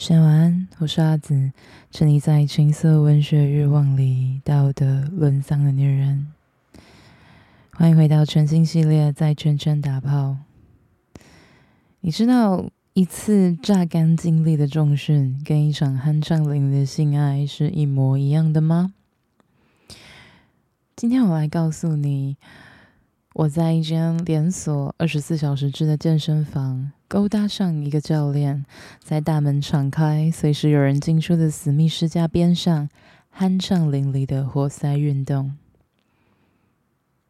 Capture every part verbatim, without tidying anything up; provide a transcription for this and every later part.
大家晚安，我是阿紫，沉溺在情色文学欲望里道德沦丧的女人。欢迎回到全新系列，在圈圈打炮。你知道一次榨干精力的重训跟一场酣畅淋漓的性爱是一模一样的吗？今天我来告诉你，我在一间连锁二十四小时制的健身房勾搭上一个教练，在大门敞开随时有人进出的私密施架边上酣畅淋漓的活塞运动。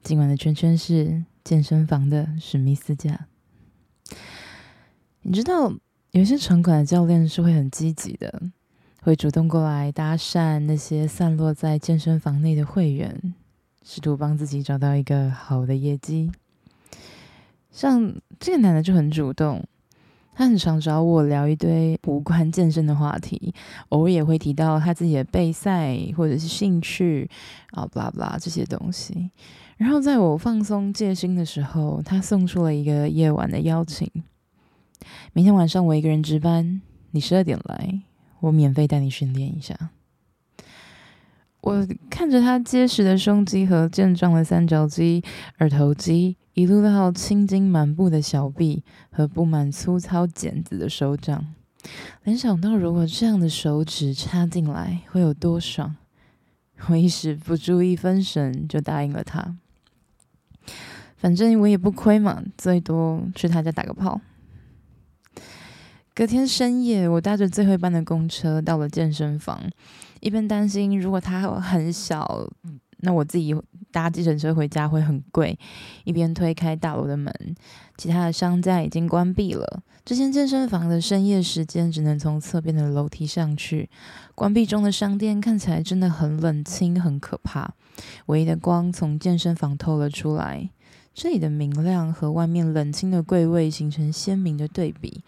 今晚的圈圈是健身房的史密斯架。你知道有些场馆的教练是会很积极的，会主动过来搭讪那些散落在健身房内的会员，试图帮自己找到一个好的业绩。像这个男的就很主动，他很常找我聊一堆无关健身的话题，偶尔也会提到他自己的备赛或者是兴趣啊 blah blah 这些东西。然后在我放松戒心的时候，他送出了一个夜晚的邀请，明天晚上我一个人值班，你十二点来，我免费带你训练一下。我看着他结实的胸肌和健壮的三角肌、耳头肌，一路到青筋满布的小臂和布满粗糙茧子的手掌，联想到如果这样的手指插进来会有多爽，我一时不注意分神就答应了他。反正我也不亏嘛，最多去他家打个炮。隔天深夜，我搭着最后一班的公车到了健身房，一边担心如果它很小，那我自己搭计程车回家会很贵，一边推开大楼的门，其他的商家已经关闭了。这间健身房的深夜时间只能从侧边的楼梯上去，关闭中的商店看起来真的很冷清，很可怕。唯一的光从健身房透了出来，这里的明亮和外面冷清的柜位形成鲜明的对比，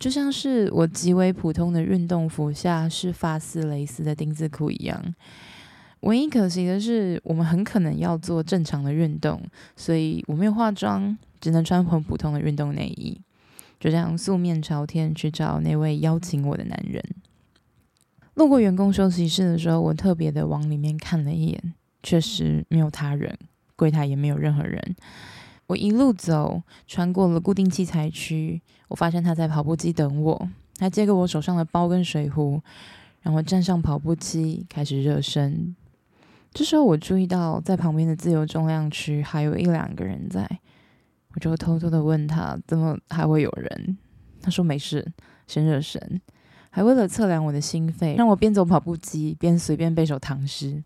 就像是我极为普通的运动服下是发丝蕾丝的丁字裤一样。唯一可惜的是，我们很可能要做正常的运动，所以我没有化妆，只能穿很普通的运动内衣，就这样素面朝天去找那位邀请我的男人。路过员工休息室的时候，我特别的往里面看了一眼，确实没有他人，柜台也没有任何人。我一路走，穿过了固定器材区，我发现他在跑步机等我。他接过我手上的包跟水壶，然后站上跑步机开始热身。这时候我注意到在旁边的自由重量区还有一两个人在，我就偷偷的问他怎么还会有人。他说没事，先热身，还为了测量我的心肺，让我边走跑步机边随便背首唐诗。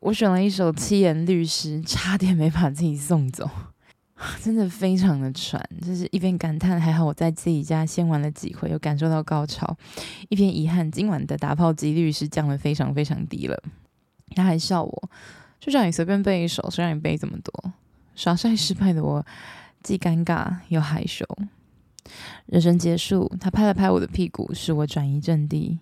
我选了一首七言律诗，差点没把自己送走，真的非常的喘，就是一边感叹还好我在自己家先玩了几回有感受到高潮，一边遗憾今晚的打炮几率是降得非常非常低了。他还笑我，就让你随便背一首，谁让你背这么多。耍帅失败的我既尴尬又害羞。热身结束，他拍了拍我的屁股，使我转移阵地。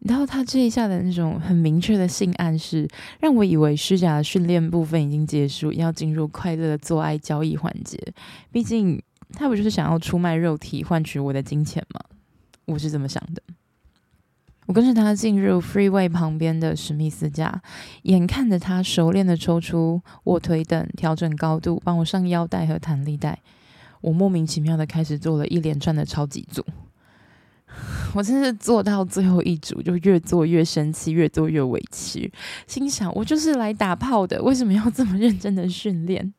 然后他这一下的那种很明确的性暗示，让我以为施甲的训练部分已经结束，要进入快乐的做爱交易环节。毕竟他不就是想要出卖肉体换取我的金钱吗？我是这么想的。我跟着他进入 freeway 旁边的史密斯架，眼看着他熟练的抽出卧推凳，调整高度，帮我上腰带和弹力带。我莫名其妙的开始做了一连串的超级组。我真是做到最后一组就越做越生气，越做越委屈，心想我就是来打炮的，为什么要这么认真的训练。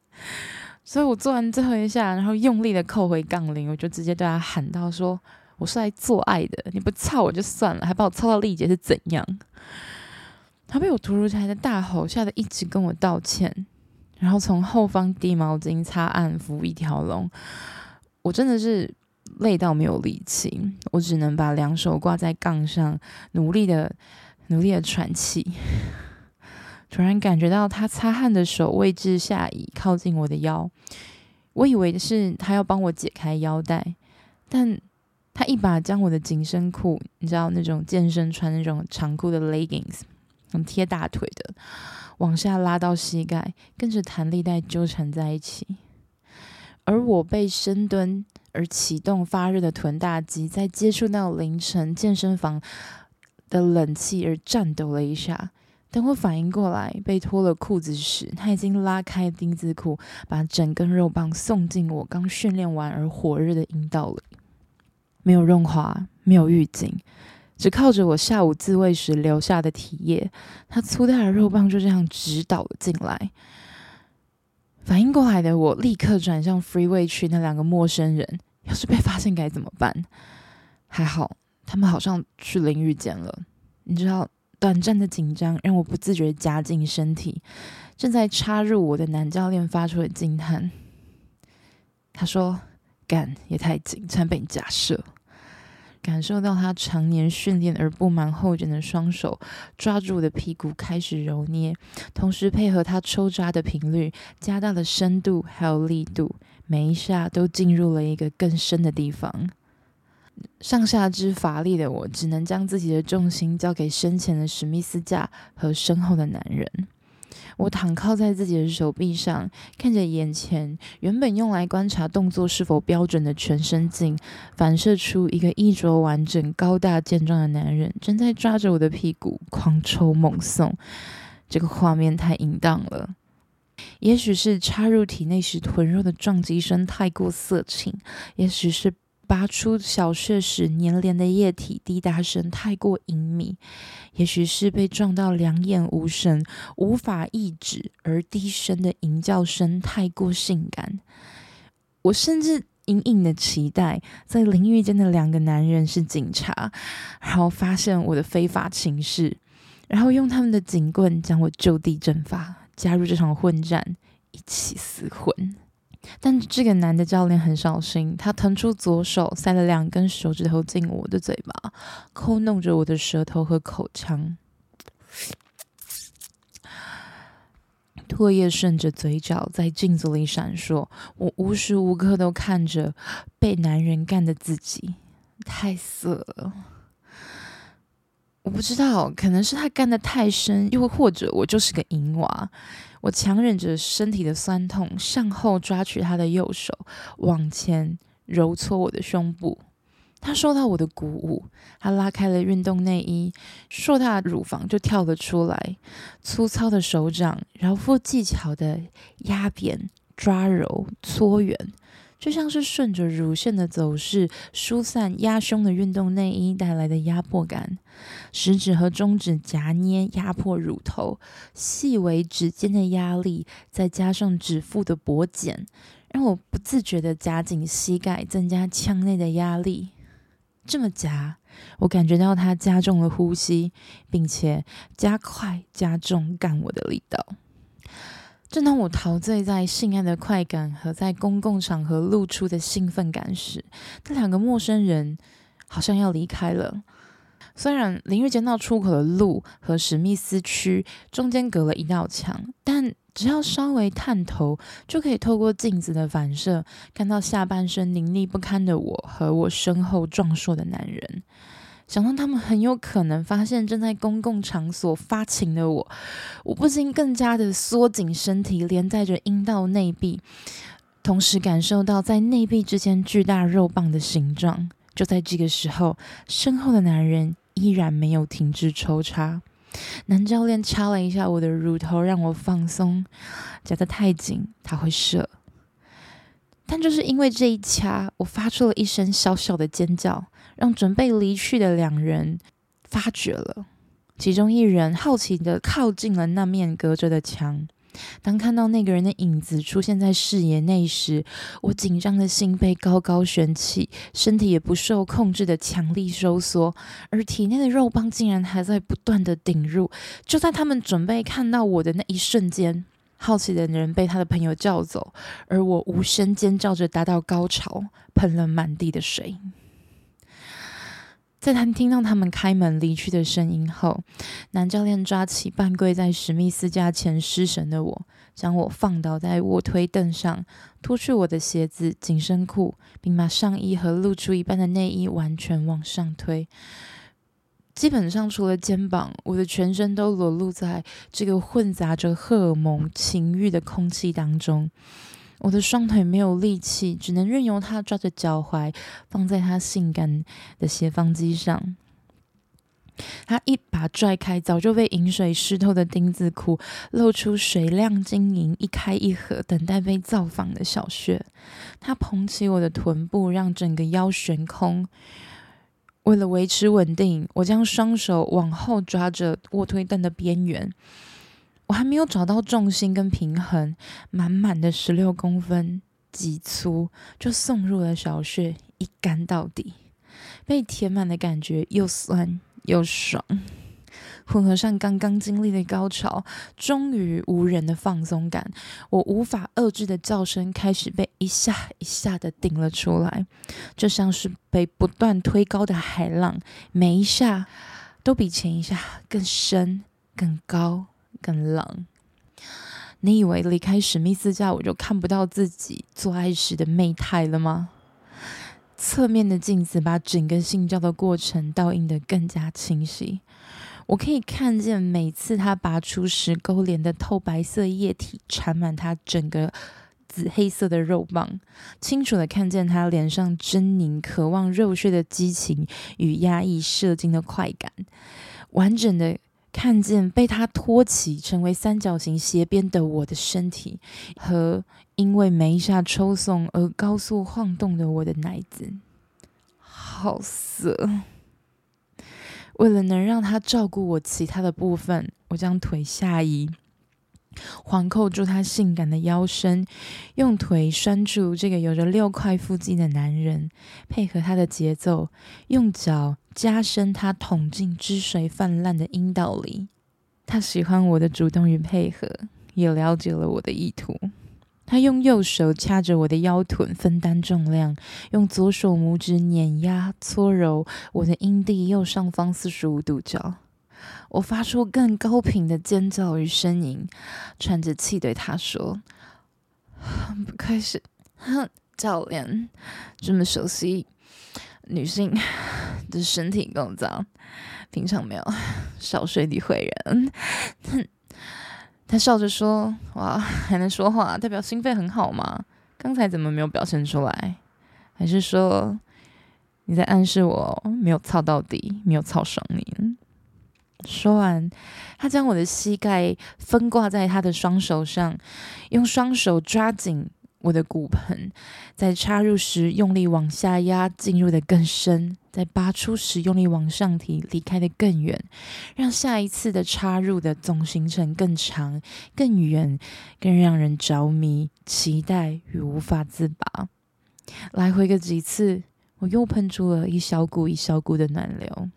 所以我做完最后一下，然后用力的扣回杠铃，我就直接对他喊到说，我是来做爱的，你不操我就算了，还把我操到力竭是怎样。他被我突如其来的大吼吓得一直跟我道歉，然后从后方递毛巾擦按服一条龙。我真的是累到没有力气，我只能把两手挂在杠上，努力的努力的喘气。突然感觉到他擦汗的手位置下移，靠近我的腰，我以为是他要帮我解开腰带，但他一把将我的紧身裤，你知道那种健身穿那种长裤的 leggings， 很贴大腿的，往下拉到膝盖，跟着弹力带纠缠在一起。而我被深蹲而启动发热的臀大肌，在接触到凌晨健身房的冷气而颤抖了一下。等我反应过来被脱了裤子时，他已经拉开丁字裤，把整根肉棒送进我刚训练完而火热的阴道里。没有润滑，没有预警，只靠着我下午自慰时留下的体液，他粗大的肉棒就这样直倒了进来。反应过来的我立刻转向 freeway 区那两个陌生人，要是被发现该怎么办？还好他们好像去淋浴间了。你知道，短暂的紧张让我不自觉夹紧身体。正在插入我的男教练发出了惊叹，他说：“干，也太紧，差点被你夹射。”感受到他常年训练而布满后卷的双手抓住我的屁股开始揉捏，同时配合他抽扎的频率加大了深度还有力度，每一下都进入了一个更深的地方。上下肢乏力的我只能将自己的重心交给身前的史密斯架和身后的男人。我躺靠在自己的手臂上，看着眼前原本用来观察动作是否标准的全身镜反射出一个衣着完整高大健壮的男人正在抓着我的屁股狂抽猛送。这个画面太淫荡了，也许是插入体内时臀肉的撞击声太过色情，也许是拔出小穴时黏连的液体滴答声太过隐秘，也许是被撞到两眼无神无法抑制而低声的吟叫声太过性感。我甚至隐隐的期待在淋浴间的两个男人是警察，然后发现我的非法情事，然后用他们的警棍将我就地正法，加入这场混战，一起厮混。但这个男的教练很小心，他腾出左手塞了两根手指头进我的嘴巴，抠弄着我的舌头和口腔，唾液顺着嘴角在镜子里闪烁。我无时无刻都看着被男人干的自己，太色了。我不知道，可能是他干得太深，又或者我就是个淫娃。我强忍着身体的酸痛，向后抓取他的右手，往前揉搓我的胸部。他受到我的鼓舞，他拉开了运动内衣，硕大的乳房就跳了出来。粗糙的手掌饶富技巧的压扁、抓揉、搓圆，就像是顺着乳腺的走势疏散压胸的运动内衣带来的压迫感。食指和中指夹捏压迫乳头，细微指尖的压力再加上指腹的薄茧，让我不自觉地夹紧膝盖，增加腔内的压力。这么夹，我感觉到它加重了呼吸，并且加快加重干我的力道。正当我陶醉在性爱的快感和在公共场合露出的兴奋感时，那两个陌生人好像要离开了。虽然淋浴间到出口的路和史密斯区中间隔了一道墙，但只要稍微探头，就可以透过镜子的反射，看到下半身凌厉不堪的我和我身后壮硕的男人。想到他们很有可能发现正在公共场所发情的我，我不禁更加的缩紧身体，连带着阴道内壁，同时感受到在内壁之间巨大肉棒的形状。就在这个时候，身后的男人依然没有停止抽插。男教练插了一下我的乳头，让我放松，夹得太紧，他会射。但就是因为这一掐，我发出了一声小小的尖叫，让准备离去的两人发觉了。其中一人好奇地靠近了那面隔着的墙，当看到那个人的影子出现在视野内时，我紧张的心被高高悬起，身体也不受控制的强力收缩，而体内的肉棒竟然还在不断的顶入。就在他们准备看到我的那一瞬间，好奇的人被他的朋友叫走，而我无声尖叫着达到高潮，喷了满地的水。在他听到他们开门离去的声音后，男教练抓起半跪在史密斯架前失神的我，将我放倒在卧推凳上，脱去我的鞋子、紧身裤，并把上衣和露出一半的内衣完全往上推。基本上除了肩膀，我的全身都裸露在这个混杂着荷尔蒙情欲的空气当中。我的双腿没有力气，只能任由他抓着脚踝放在他性感的斜方肌上。他一把拽开早就被饮水湿透的丁字裤，露出水亮晶莹一开一合等待被造访的小穴。他捧起我的臀部，让整个腰悬空。为了维持稳定，我将双手往后抓着卧推凳的边缘。我还没有找到重心跟平衡，满满的十六公分极粗就送入了小穴，一干到底。被填满的感觉又酸又爽，混合上刚刚经历的高潮，终于无人的放松感，我无法遏制的叫声开始被一下一下的顶了出来，就像是被不断推高的海浪，每一下都比前一下更深更高更浪。你以为离开史密斯家我就看不到自己做爱时的媚态了吗？侧面的镜子把整个性交的过程倒映得更加清晰，我可以看见每次他拔出石沟脸的透白色液体缠满他整个紫黑色的肉棒，清楚地看见他脸上狰狞渴望肉血的激情与压抑射精的快感，完整的看见被他托起成为三角形斜边的我的身体，和因为每一下抽送而高速晃动的我的奶子。好色！为了能让他照顾我其他的部分，我将腿下移，环扣住他性感的腰身，用腿拴住这个有着六块腹肌的男人，配合他的节奏，用脚加深他捅进汁水泛滥的阴道里。他喜欢我的主动与配合，也了解了我的意图。他用右手掐着我的腰臀分担重量，用左手拇指碾压搓揉我的阴蒂右上方四十五度角。我发出更高频的尖叫与呻吟，喘着气对他说：“不愧是教练，这么熟悉女性的身体构造，平常没有少说理会人。”他笑着说：“哇，还能说话，代表心肺很好嘛？刚才怎么没有表现出来？还是说你在暗示我没有操到底，没有操爽你？”说完，他将我的膝盖分挂在他的双手上，用双手抓紧我的骨盆，在插入时用力往下压，进入得更深，在拔出时用力往上提，离开得更远，让下一次的插入的总行程更长更远，更让人着迷期待与无法自拔。来回个几次，我又喷出了一小股一小股的暖流。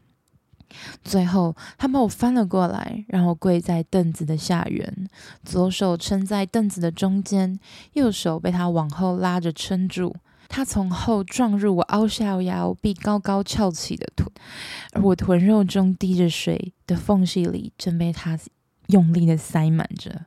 最后他把我翻了过来，让我跪在凳子的下缘，左手撑在凳子的中间，右手被他往后拉着撑住。他从后撞入我凹下腰壁高高翘起的臀，而我臀肉中滴着水的缝隙里正被他用力的塞满着。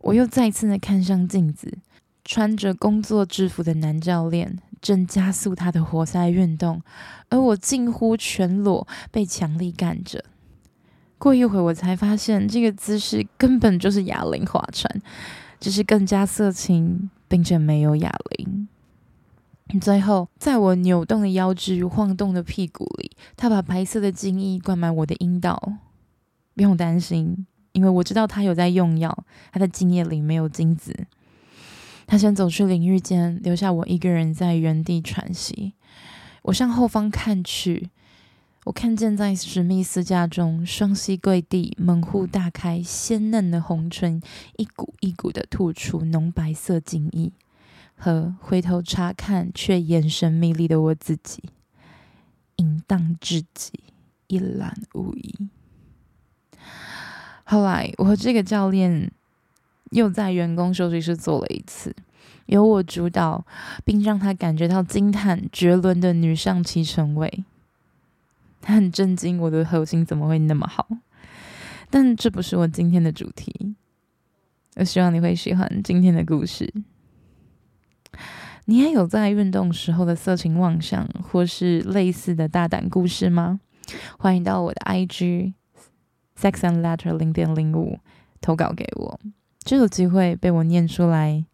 我又再次的看向镜子，穿着工作制服的男教练正加速他的活塞运动，而我近乎全裸被强力干着。过一会我才发现，这个姿势根本就是哑铃划船，只是更加色情，并且没有哑铃。最后，在我扭动的腰肢与晃动的屁股里，他把白色的精液灌满我的阴道。不用担心，因为我知道他有在用药，他的精液里没有精子。他先走去淋浴间，留下我一个人在原地喘息。我向后方看去，我看见在史密斯家中，双膝跪地，门户大开，鲜嫩的红唇一股一股的吐出浓白色精液，和回头查看却眼神迷离的我自己，淫荡至极，一览无遗。后来，我和这个教练又在员工休息室做了一次，由我主导，并让他感觉到惊叹绝伦的女上七成位。他很震惊，我的核心怎么会那么好？但这不是我今天的主题。我希望你会喜欢今天的故事。你还有在运动时候的色情妄想，或是类似的大胆故事吗？欢迎到我的 I G sexandletter 零点零五 投稿给我。这有机会被我念出来，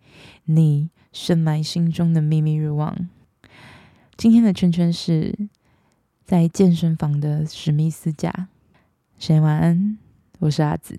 你深埋心中的秘密欲望。今天的圈圈是在健身房的史密斯架。先晚安，我是阿紫。